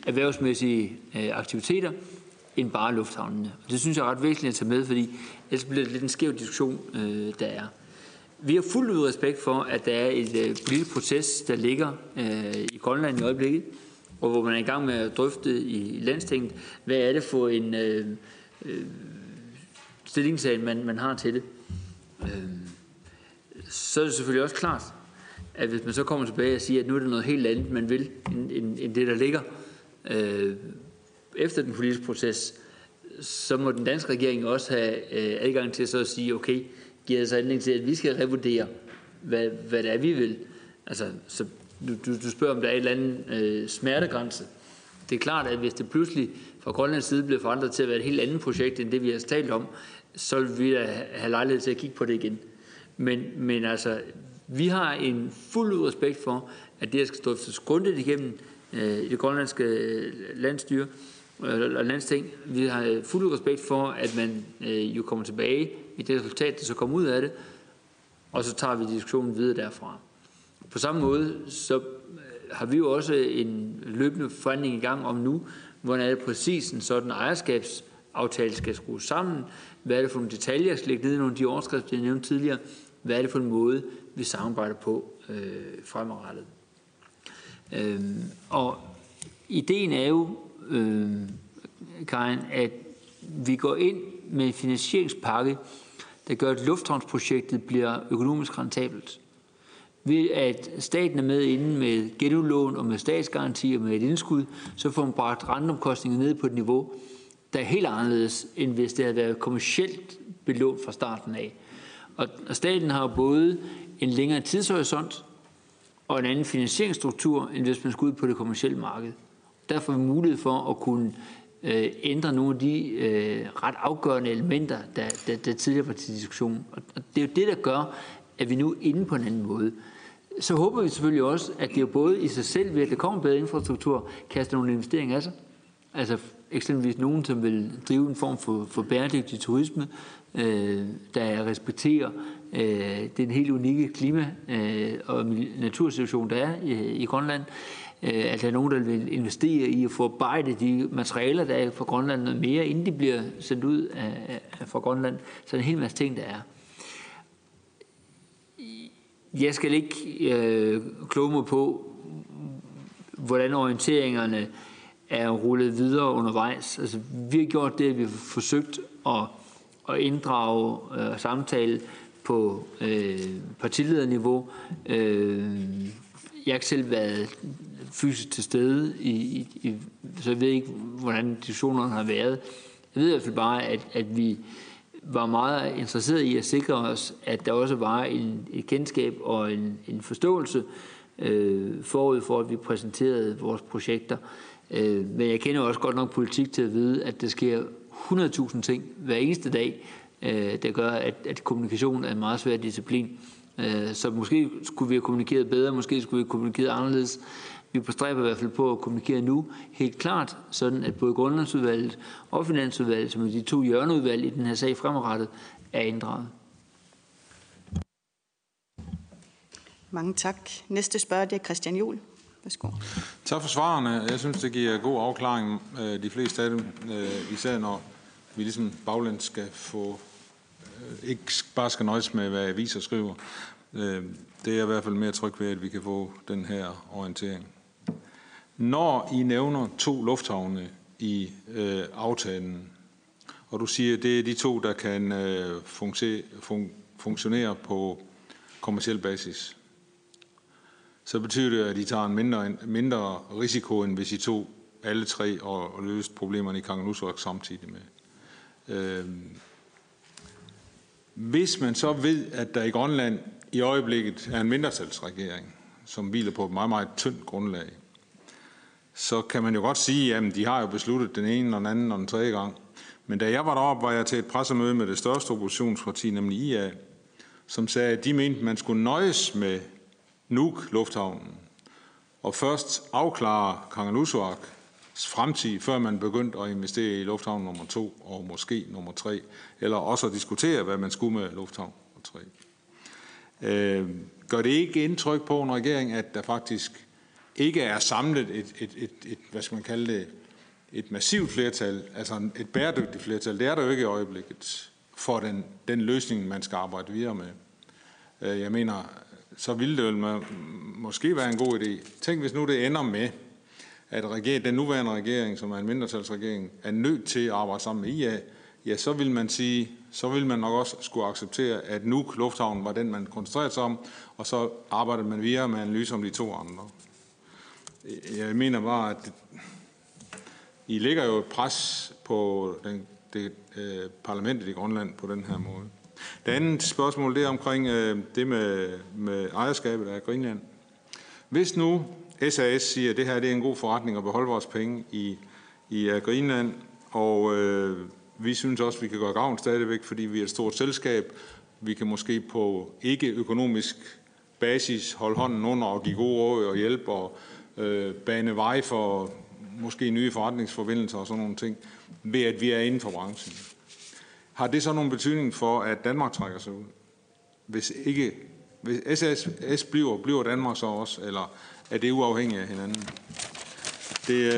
erhvervsmæssige aktiviteter end bare lufthavnene. Det synes jeg er ret væsentligt at tage med, fordi ellers bliver det lidt en skæv diskussion, der er. Vi har fuldt ud respekt for, at der er et politisk proces, der ligger i Grønland i øjeblikket, og hvor man er i gang med at drøfte i landstinget, hvad er det for en øh, stillingssag, man, man har til det. Så er det selvfølgelig også klart, at hvis man så kommer tilbage og siger, at nu er det noget helt andet, man vil, end, end det, der ligger, efter den politiske proces, så må den danske regering også have adgang til så at sige, okay, giver det så anledning til, at vi skal revurdere, hvad, hvad det er, vi vil. Altså, så du, du spørger, om der er et eller andet øh, smertegrænse. Det er klart, at hvis det pludselig fra Grønlands side bliver forandret til at være et helt andet projekt, end det, vi har talt om, så vil vi da have lejlighed til at kigge på det igen. Men, men altså, vi har en fuld respekt for, at det her skal drøftes grundigt igennem i det grønlandske landstyre, og landsting. Vi har fuld respekt for, at man øh, jo kommer tilbage i det resultat, der så kommer ud af det, og så tager vi diskussionen videre derfra. På samme måde, så har vi jo også en løbende forhandling i gang om nu, hvordan er det præcis en sådan ejerskabsaftale skal skrues sammen, hvad er det for nogle detaljer, skal ligge ned i nogle af de overskrifter, jeg nævnte tidligere, hvad er det for en måde, vi samarbejder på øh, fremadrettet. Øh, og ideen er jo, øh, Karin, at vi går ind med en finansieringspakke, der gør, at lufthavnsprojektet bliver økonomisk rentabelt. Ved at staten er med inden med genudlån og med statsgaranti og med et indskud, så får man bragt renteomkostninger ned på et niveau, der er helt anderledes, end hvis det havde været kommercielt belånt fra starten af. Og staten har både en længere tidshorisont og en anden finansieringsstruktur, end hvis man skulle ud på det kommercielle marked. Derfor er vi mulighed for at kunne øh, ændre nogle af de øh, ret afgørende elementer, der, der, der tidligere var til diskussion. Og det er jo det, der gør, at vi nu inde på en anden måde. Så håber vi selvfølgelig også, at det jo både i sig selv, ved at der kommer bedre infrastruktur, kaster nogle investeringer af sig. Altså eksempelvis nogen, som vil drive en form for, for bæredygtig turisme, øh, der respekterer øh, den helt unikke klima- øh, og natursituation, der er i, i Grønland. Øh, at der er nogen, der vil investere i at forarbejde de materialer, der er fra Grønland noget mere, inden de bliver sendt ud af, af, fra Grønland. Så en hel masse ting, der er. Jeg skal ikke øh, kloge mig på, hvordan orienteringerne er rullet videre undervejs. Altså, vi har gjort det, at vi har forsøgt at, at inddrage øh, samtale på øh, partilederniveau. Øh, jeg har ikke selv været fysisk til stede, i, i, i, så jeg ved ikke, hvordan diskussionerne har været. Jeg ved i hvert fald bare, at, at vi var meget interesseret i at sikre os, at der også var en, et kendskab og en, en forståelse øh, forud for, at vi præsenterede vores projekter. Øh, men jeg kender også godt nok politik til at vide, at der sker hundrede tusind ting hver eneste dag, øh, der gør, at, at kommunikation er en meget svær disciplin. Øh, så måske skulle vi have kommunikeret bedre, måske skulle vi have kommunikeret anderledes. Vi bestræber i hvert fald på at kommunikere nu helt klart, sådan at både Grønlandsudvalget og Finansudvalget, som er de to hjørneudvalg i den her sag fremadrettet, er inddraget. Mange tak. Næste spørger, det er Christian Juhl. Værsgo. Tak for svarene. Jeg synes, det giver god afklaring, de fleste af dem, især når vi ligesom baglæns skal få, ikke bare skal nøjes med, hvad aviser skriver. Det er jeg i hvert fald mere tryg ved, at vi kan få den her orientering. Når I nævner to lufthavne i øh, aftalen, og du siger, at det er de to, der kan øh, funkse, fun, funktionere på kommerciel basis, så betyder det, at I tager en mindre, mindre risiko, end hvis I tog alle tre og, og løste problemerne i Kangerlussuaq samtidig med. Øh, hvis man så ved, at der i Grønland i øjeblikket er en mindretalsregering, som hviler på et meget, meget tyndt grundlag, så kan man jo godt sige, at de har jo besluttet den ene og den anden og den tredje gang. Men da jeg var deroppe, var jeg til et pressemøde med det største oppositionsparti, nemlig I A, som sagde, at de mente, at man skulle nøjes med Nuuk lufthavnen og først afklare Kangerlussuaqs fremtid, før man begyndte at investere i lufthavn nummer to og måske nummer tre, eller også at diskutere, hvad man skulle med lufthavn nummer tre. Øh, gør det ikke indtryk på en regering, at der faktisk ikke er samlet et, et, et, et hvad skal man kalde det, et massivt flertal, altså et bæredygtigt flertal, det er der jo ikke i øjeblikket, for den, den løsning, man skal arbejde videre med. Øh, jeg mener, så ville det vel måske være en god idé. Tænk, hvis nu det ender med, at regering, den nuværende regering, som er en mindretalsregering, er nødt til at arbejde sammen med I A, ja, så vil man sige, så vil man nok også skulle acceptere, at Nuuk lufthavnen var den, man koncentrerede sig om, og så arbejdede man videre med analyse om de to andre. Jeg mener bare, at I lægger jo et pres på den, det, eh, parlamentet i Grønland på den her måde. Det andet spørgsmål, det er omkring eh, det med, med ejerskabet af Greenland. Hvis nu S A S siger, at det her det er en god forretning at beholde vores penge i, i uh, Greenland, og øh, vi synes også, at vi kan gøre gavn stadigvæk, fordi vi er et stort selskab. Vi kan måske på ikke-økonomisk basis holde hånden under og give gode råd og hjælp og øh, bane vej for måske nye forretningsforbindelser og sådan nogle ting, ved at vi er inden for branchen. Har det så nogen betydning for, at Danmark trækker sig ud? Hvis ikke, hvis S A S bliver, bliver Danmark så også, eller er det uafhængigt af hinanden? Det,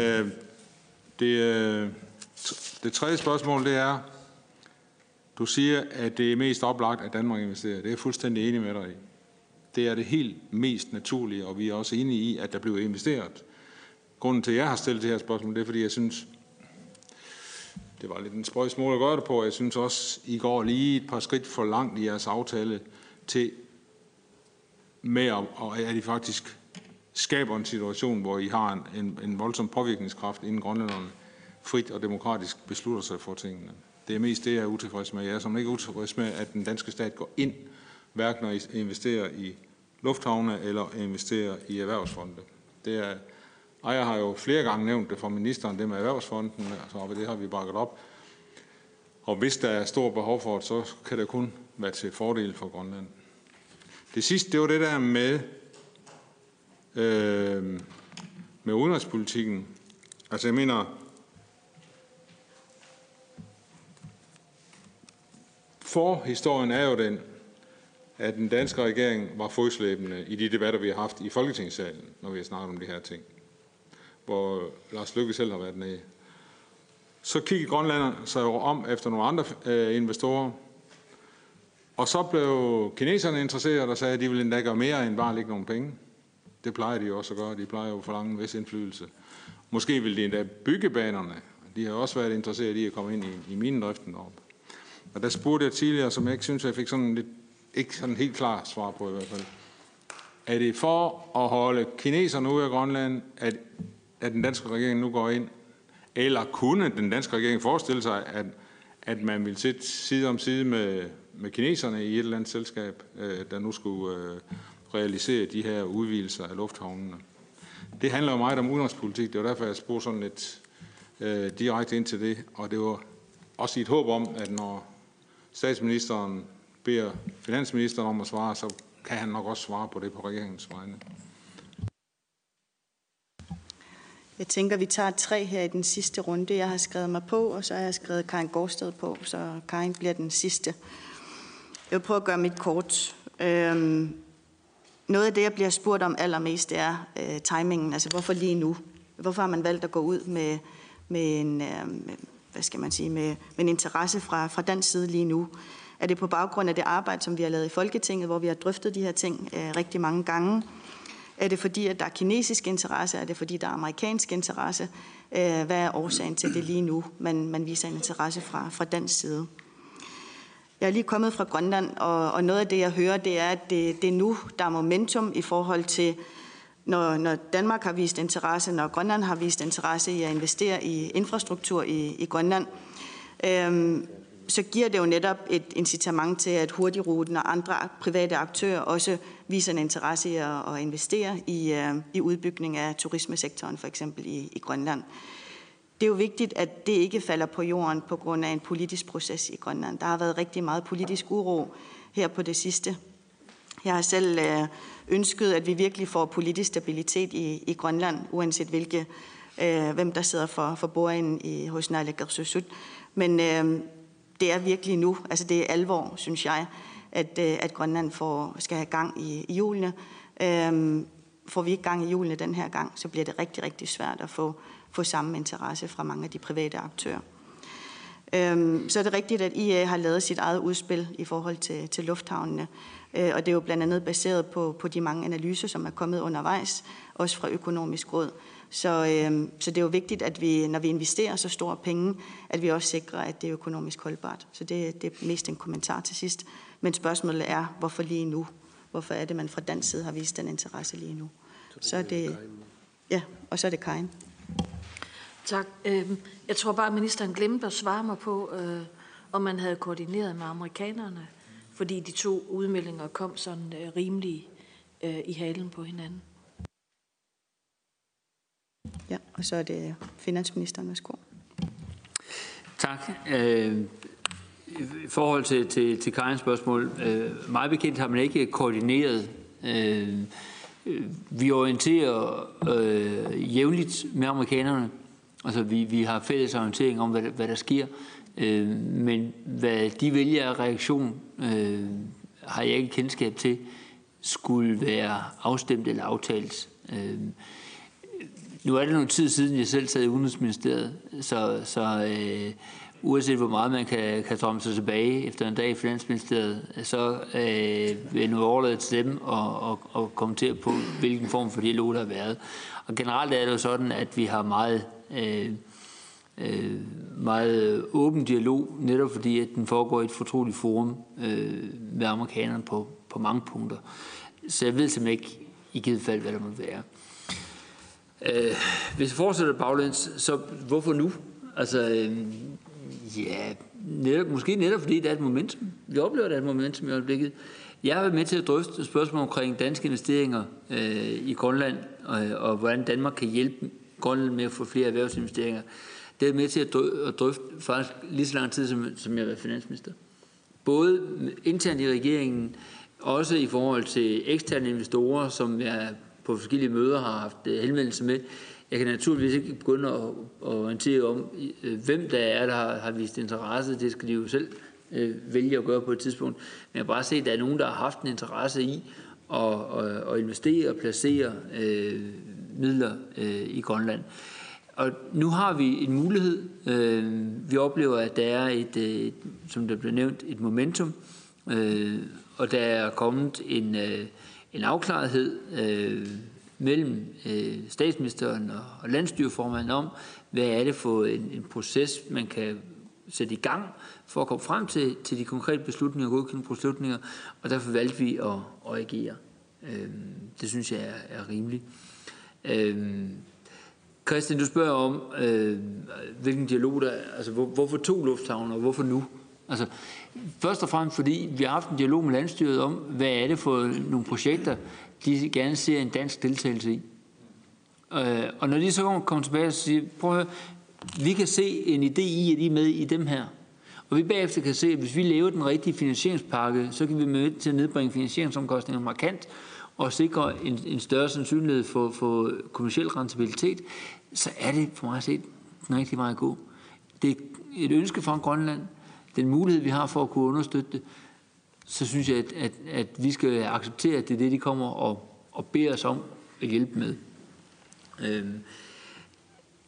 det, det tredje spørgsmål, det er, du siger, at det er mest oplagt, at Danmark investerer. Det er jeg fuldstændig enig med dig i. Det er det helt mest naturlige, og vi er også enige i, at der bliver investeret. Grunden til, at jeg har stillet det her spørgsmål, det er, fordi jeg synes, det var lidt en spøjs måde at gøre det på. Jeg synes også, I går lige et par skridt for langt i jeres aftale til med, og at I faktisk skaber en situation, hvor I har en, en, en voldsom påvirkningskraft, inden grønlænderne frit og demokratisk beslutter sig for tingene. Det er mest det, jeg er utilfreds med. Jeg er som ikke utilfreds med, at den danske stat går ind, hverken når I investerer i lufthavne eller investerer i erhvervsfonde. Det er, og jeg har jo flere gange nævnt det fra ministeren, det med erhvervsfonden, og det har vi bakket op. Og hvis der er stort behov for det, så kan det kun være til fordel for Grønland. Det sidste, det var det der med, øh, med udenrigspolitikken. Altså jeg mener, forhistorien er jo den, at den danske regering var fodslæbende i de debatter, vi har haft i Folketingssalen, når vi har snakket om de her ting, hvor Lars Løkke selv har været nede. Så kiggede Grønland sig om efter nogle andre øh, investorer, og så blev kineserne interesseret og sagde, at de ville endda gøre mere end bare lægge nogle penge. Det plejer de også at gøre, de plejer jo at forlange en vis indflydelse. Måske ville de endda bygge banerne, de har også været interesseret i at komme ind i, i minedriften deroppe. Og der spurgte jeg tidligere, som jeg ikke synes, jeg fik sådan lidt, ikke sådan helt klart svar på i hvert fald. Er det for at holde kineserne ude af Grønland, at, at den danske regering nu går ind? Eller kunne den danske regering forestille sig, at, at man ville sætte side om side med, med kineserne i et eller andet selskab, øh, der nu skulle øh, realisere de her udvidelser af lufthavnene? Det handler jo meget om udenrigspolitik. Det var derfor, jeg spurgte sådan lidt øh, direkte ind til det. Og det var også et håb om, at når statsministeren beder finansministeren om at svare, så kan han nok også svare på det på regeringens vegne. Jeg tænker, vi tager tre her i den sidste runde. Jeg har skrevet mig på, og så har jeg skrevet Karin Gårdsted på, så Karin bliver den sidste. Jeg vil prøve at gøre mit kort. Øhm, noget af det, jeg bliver spurgt om allermest, er øh, timingen. Altså, hvorfor lige nu? Hvorfor har man valgt at gå ud med, med en... Øh, med, hvad skal man sige, med, med en interesse fra, fra dansk side lige nu. Er det på baggrund af det arbejde, som vi har lavet i Folketinget, hvor vi har drøftet de her ting øh, rigtig mange gange? Er det fordi, at der er kinesisk interesse? Er det fordi, der er amerikansk interesse? Øh, hvad er årsagen til det lige nu, man, man viser en interesse fra, fra dansk side? Jeg er lige kommet fra Grønland, og, og noget af det, jeg hører, det er, at det, det er nu, der er momentum i forhold til, Når, når Danmark har vist interesse, når Grønland har vist interesse i at investere i infrastruktur i, i Grønland, øhm, så giver det jo netop et incitament til, at Hurtigruten og andre private aktører også viser en interesse i at, at investere i, øh, i udbygning af turismesektoren, for eksempel i, i Grønland. Det er jo vigtigt, at det ikke falder på jorden på grund af en politisk proces i Grønland. Der har været rigtig meget politisk uro her på det sidste. Jeg har selv øh, ønsket, at vi virkelig får politisk stabilitet i, i Grønland, uanset hvilke, øh, hvem der sidder for, for bordenden i, hos Naalakkersuisut. Men øh, det er virkelig nu, altså det er alvor, synes jeg, at, øh, at Grønland får, skal have gang i, i hjulene. Øh, får vi ikke gang i hjulene den her gang, så bliver det rigtig, rigtig svært at få, få samme interesse fra mange af de private aktører. Øh, så er det rigtigt, at I A har lavet sit eget udspil i forhold til, til lufthavnene. Og det er jo blandt andet baseret på, på de mange analyser, som er kommet undervejs, også fra Økonomisk Råd. Så, øh, så det er jo vigtigt, at vi, når vi investerer så store penge, at vi også sikrer, at det er økonomisk holdbart. Så det, det er mest en kommentar til sidst. Men spørgsmålet er, hvorfor lige nu? Hvorfor er det, man fra dansk side har vist den interesse lige nu? Så er det, ja, og så er det Karin. Tak. Jeg tror bare, at ministeren glemte at svare mig på, om man havde koordineret med amerikanerne, fordi de to udmeldinger kom sådan øh, rimelig øh, i halen på hinanden. Ja, og så er det finansministeren. Værsgo. Tak. Øh, I forhold til, til, til Karins spørgsmål, øh, meget bekendt har man ikke koordineret. Øh, vi orienterer øh, jævnligt med amerikanerne Altså vi, vi har fælles orientering om, hvad, hvad der sker, øh, men hvad de vælger af reaktion, øh, har jeg ikke kendskab til, skulle være afstemt eller aftalt. Øh, nu er det nogle tid siden, jeg selv sad i Udenrigsministeriet, så, så øh, uanset hvor meget man kan, kan drømme sig tilbage efter en dag i Finansministeriet, så øh, vil jeg nu overlade til dem og, og, og kommentere på, hvilken form for dialog der har været. Og generelt er det jo sådan, at vi har meget, øh, øh, meget åben dialog, netop fordi at den foregår i et fortroligt forum øh, med amerikanerne på, på mange punkter. Så jeg ved simpelthen ikke i givet fald, hvad der må være. Øh, hvis jeg fortsætter baglæns, så hvorfor nu? Altså... Øh, Ja, netop, måske netop fordi der er et momentum. Vi oplever, der er et momentum i øjeblikket. Jeg har været med til at drøfte spørgsmål omkring danske investeringer øh, i Grønland, og, og hvordan Danmark kan hjælpe Grønland med at få flere erhvervsinvesteringer. Det er med til at drøfte, at drøfte faktisk lige så lang tid, som, som jeg har været finansminister. Både internt i regeringen, også i forhold til eksterne investorer, som jeg på forskellige møder har haft henvendelse med. Jeg kan naturligvis ikke begynde at orientere om, hvem der er, der har vist interesse. Det skal de jo selv vælge at gøre på et tidspunkt. Men jeg har bare set, at der er nogen, der har haft en interesse i at, at investere og placere øh, midler øh, i Grønland. Og nu har vi en mulighed. Vi oplever, at der er et, et som der blev nævnt, et momentum. Øh, og der er kommet en, en afklarethed øh, mellem øh, statsministeren og, og landsstyreformanden om, hvad er det for en, en proces, man kan sætte i gang for at komme frem til, til de konkrete beslutninger og godkendte beslutninger, og derfor valgte vi at, at agere. Øh, det synes jeg er, er rimeligt. Øh, Christian, du spørger om, øh, hvilken dialog der er, altså hvor, hvorfor to lufthavne, og hvorfor nu? Altså, først og fremmest fordi vi har haft en dialog med landstyret om, hvad er det for nogle projekter, de gerne ser en dansk deltagelse i. Og når de så kommer tilbage og siger, prøv at høre, vi kan se en idé i, at I er med i dem her. Og vi bagefter kan se, at hvis vi laver den rigtige finansieringspakke, så kan vi med til at nedbringe finansieringsomkostninger markant og sikre en, en større sandsynlighed for, for kommerciel rentabilitet, så er det for mig at se den rigtige vej at gå. Det er et ønske fra Grønland, den mulighed, vi har for at kunne understøtte det, så synes jeg, at, at, at vi skal acceptere, at det er det, de kommer og, og beder os om at hjælpe med. Øhm.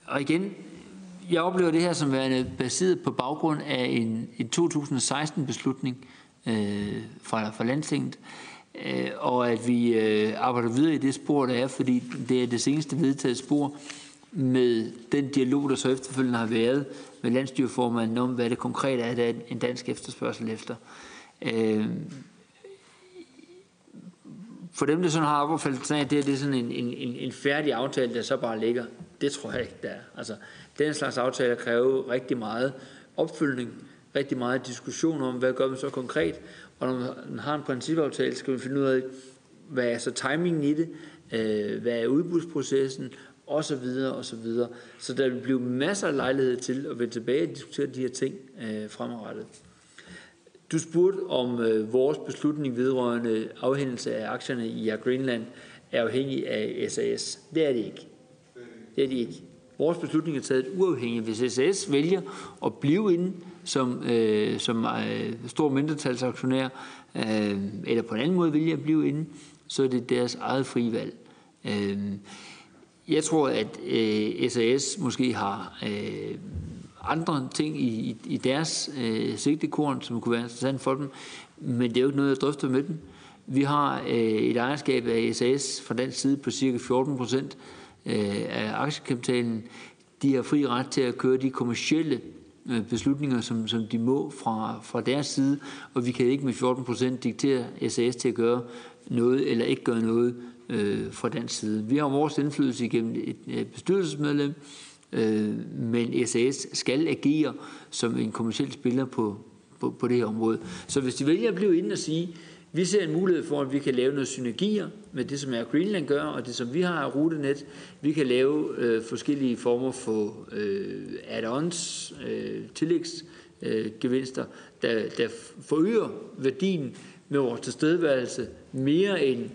Og igen, jeg oplever det her som værende baseret på baggrund af en, en to tusind og seksten beslutning øh, fra, fra Landstinget, øh, og at vi øh, arbejder videre i det spor, der er, fordi det er det seneste vedtaget spor med den dialog, der så efterfølgende har været med landsstyreformanden om, hvad det konkret er, der er en dansk efterspørgsel efter. For dem, der sådan har opfattet sådan, at det, det er sådan en, en, en færdig aftale, der så bare ligger, det tror jeg ikke, der er. Altså, den slags aftaler kræver rigtig meget opfølgning, rigtig meget diskussion om, hvad gør man så konkret, og når man har en principaftale, skal man finde ud af, hvad er så timingen i det, hvad er udbudsprocessen, og så videre, og så videre. Så der vil blive masser af lejlighed til at vende tilbage og diskutere de her ting øh, fremadrettet. Du spurgte om øh, vores beslutning vedrørende afhændelse af aktierne i Air Greenland er afhængig af S A S. Det er det ikke. Det er det ikke. Vores beslutning er taget uafhængigt. Hvis S A S vælger at blive inde som, øh, som øh, stor mindretalsaktionær, øh, eller på en anden måde vælger at blive inde, så er det deres eget frivalg. Øh, Jeg tror, at øh, S A S måske har øh, andre ting i, i, i deres øh, sigtekorn, som kunne være interessant for dem, men det er jo ikke noget, jeg drøfter med dem. Vi har øh, et ejerskab af S A S fra dansk side på cirka fjorten procent øh, af aktiekapitalen. De har fri ret til at køre de kommercielle øh, beslutninger, som, som de må fra, fra deres side, og vi kan ikke med fjorten procent diktere S A S til at gøre noget eller ikke gøre noget Øh, fra den side. Vi har vores indflydelse igennem et øh, bestyrelsesmedlem, øh, men S A S skal agere som en kommerciel spiller på, på, på det her område. Så hvis de vælger at blive inde og sige, vi ser en mulighed for, at vi kan lave noget synergier med det, som Air Greenland gør, og det, som vi har af rutenet. Vi kan lave øh, forskellige former for øh, add-ons, øh, tillægsgevinster, øh, der, der forøger værdien med vores tilstedeværelse mere end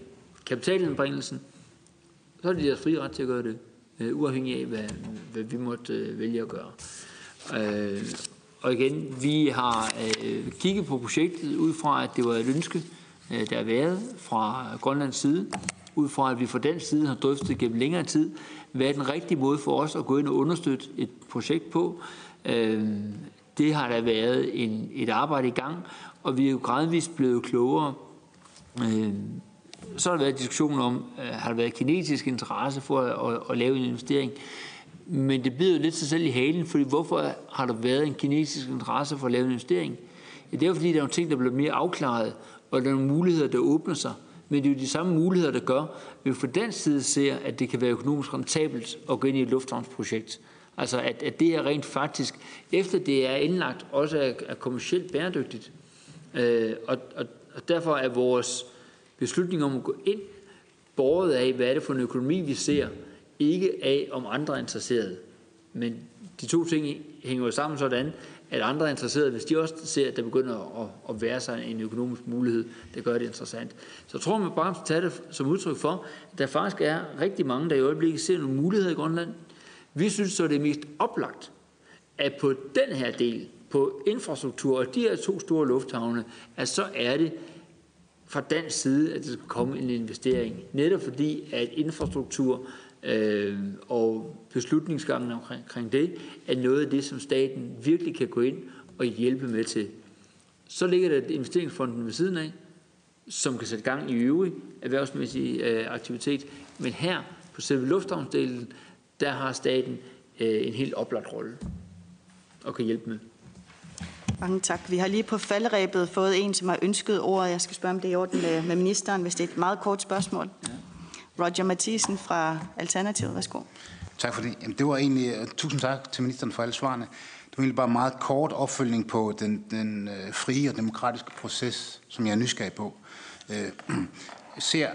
kapitalanbringelsen, så er det deres fri ret til at gøre det. øh, uafhængig af, hvad, hvad vi måtte øh, vælge at gøre. Øh, og igen, vi har øh, kigget på projektet ud fra, at det var et ønske, øh, der har været fra Grønlands side, ud fra, at vi fra den side har drøftet gennem længere tid, hvad er den rigtige måde for os at gå ind og understøtte et projekt på. Øh, det har der været en, et arbejde i gang, og vi er jo gradvist blevet klogere. Øh, så har der været diskussion om, øh, har der været kinetisk interesse for at, at, at lave en investering, men det bider jo lidt sig selv i halen, fordi hvorfor har der været en kinesisk interesse for at lave en investering? Ja, det er jo fordi, der er nogle ting, der bliver mere afklaret, og der er nogle muligheder, der åbner sig. Men det er jo de samme muligheder, der gør, at vi fra den side ser, at det kan være økonomisk rentabelt at gå ind i et lufthavnsprojekt. Altså at, at det er rent faktisk, efter det er indlagt, også er, er kommercielt bæredygtigt. Øh, og, og, og derfor er vores beslutning om at gå ind båret af, hvad er det for en økonomi, vi ser, ikke af, om andre er interesserede. Men de to ting hænger jo sammen sådan, at andre er interesserede, hvis de også ser, at der begynder at, at være sig en økonomisk mulighed, der gør det interessant. Så jeg tror, man bare skal tage det som udtryk for, at der faktisk er rigtig mange, der i øjeblikket ser nogle muligheder i Grønland. Vi synes så, det er mest oplagt, at på den her del, på infrastruktur og de her to store lufthavne, at så er det fra dansk side, at det skal komme en investering. Netop fordi, at infrastruktur Øh, og beslutningsgangen omkring, omkring det, er noget af det, som staten virkelig kan gå ind og hjælpe med til. Så ligger der investeringsfonden ved siden af, som kan sætte gang i øvrig erhvervsmæssig øh, aktivitet, men her på selve lufthavnsdelen, der har staten øh, en helt oplagt rolle og kan hjælpe med. Mange tak. Vi har lige på falderebet fået en, som har ønsket ordet. Jeg skal spørge, om det er i orden med, med ministeren, hvis det er et meget kort spørgsmål. Ja. Roger Mathisen fra Alternativet. Værsgo. Tak for det. Jamen, det var egentlig, tusind tak til ministeren for alle svarene. Det var egentlig bare meget kort opfølgning på den, den øh, frie og demokratiske proces, som jeg er nysgerrig på. Øh, ser,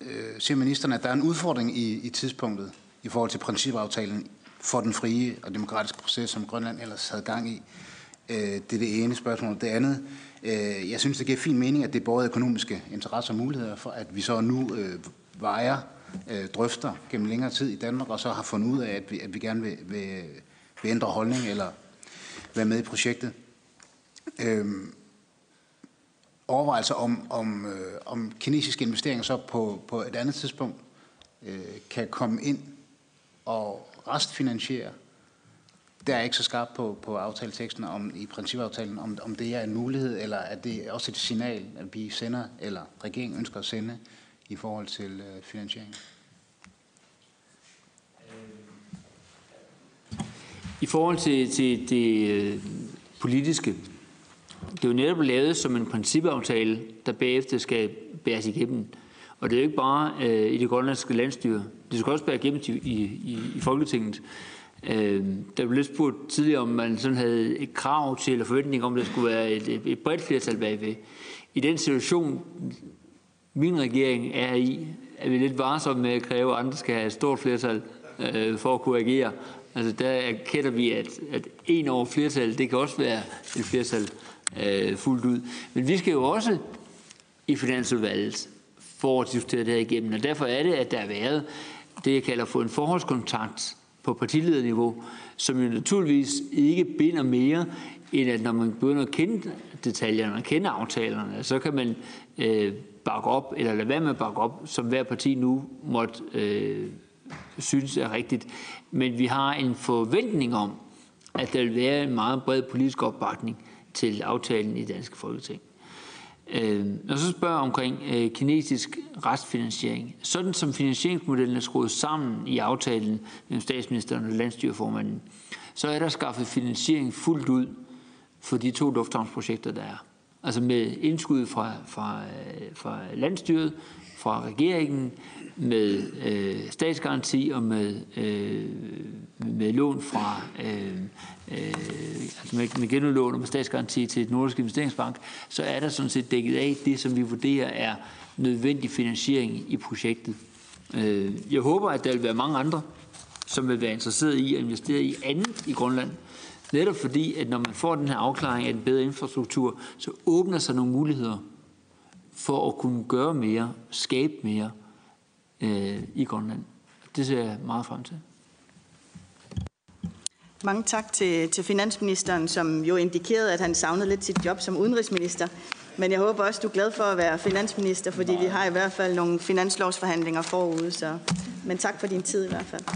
øh, ser ministeren, at der er en udfordring i, i tidspunktet i forhold til principaftalen for den frie og demokratiske proces, som Grønland ellers havde gang i? Øh, det er det ene spørgsmål. Det andet, øh, jeg synes, det giver fin mening, at det er både økonomiske interesser og muligheder for, at vi så nu Øh, vejer, øh, drøfter gennem længere tid i Danmark, og så har fundet ud af, at vi, at vi gerne vil, vil, vil ændre holdning eller være med i projektet. Øhm, overvejelser om, om, øh, om kinesiske investeringer så på, på et andet tidspunkt øh, kan komme ind og restfinansiere. Der er ikke så skarpt på, på aftaleteksten om, i principaftalen, om, om det er en mulighed, eller er det også et signal, at vi sender, eller regeringen ønsker at sende, i forhold til finansieringen? I forhold til, til det øh, politiske, det er jo netop lavet som en principaftale, der bagefter skal bæres igennem. Og det er jo ikke bare øh, i det grønlandske landsstyre. Det skal også bæres igennem i, i, i Folketinget. Øh, der blev spurgt tidligere, om man sådan havde et krav til eller forventning om, at der skulle være et, et bredt flertal bagved. I den situation, min regering er i, at vi er lidt varsomme med at kræve, at andre skal have et stort flertal øh, for at kunne agere. Altså der erkender vi, at, at en over flertal, det kan også være et flertal øh, fuldt ud. Men vi skal jo også i Finansudvalget for at diskutere det her igennem, og derfor er det, at der er været det, jeg kalder for en forholdskontakt på partilederniveau, som jo naturligvis ikke binder mere, end at når man begynder at kende detaljerne og kende aftalerne, så kan man øh, bakke op, eller lade være med at bakke op, som hver parti nu måtte øh, synes er rigtigt. Men vi har en forventning om, at der vil være en meget bred politisk opbakning til aftalen i Danske Folketing. Øh, når så spørger omkring øh, kinesisk restfinansiering, sådan som finansieringsmodellen er skruet sammen i aftalen mellem statsministeren og landstyreformanden, så er der skaffet finansiering fuldt ud for de to lufthavnsprojekter, der er. Altså med indskud fra, fra, fra landstyret, fra regeringen, med øh, statsgaranti og med, øh, med lån fra øh, øh, altså med, med genudlån og med statsgaranti til et nordisk investeringsbank, så er der sådan set dækket af det, som vi vurderer er nødvendig finansiering i projektet. Øh, jeg håber, at der vil være mange andre, som vil være interesseret i at investere i andet i Grønland. Netop fordi, at når man får den her afklaring af en bedre infrastruktur, så åbner sig nogle muligheder for at kunne gøre mere, skabe mere øh, i Grønland. det ser jeg meget frem til. Mange tak til, til finansministeren, som jo indikerede, at han savnede lidt sit job som udenrigsminister. Men jeg håber også, du er glad for at være finansminister, fordi vi har i hvert fald nogle finanslovsforhandlinger forude. Så. Men tak for din tid i hvert fald.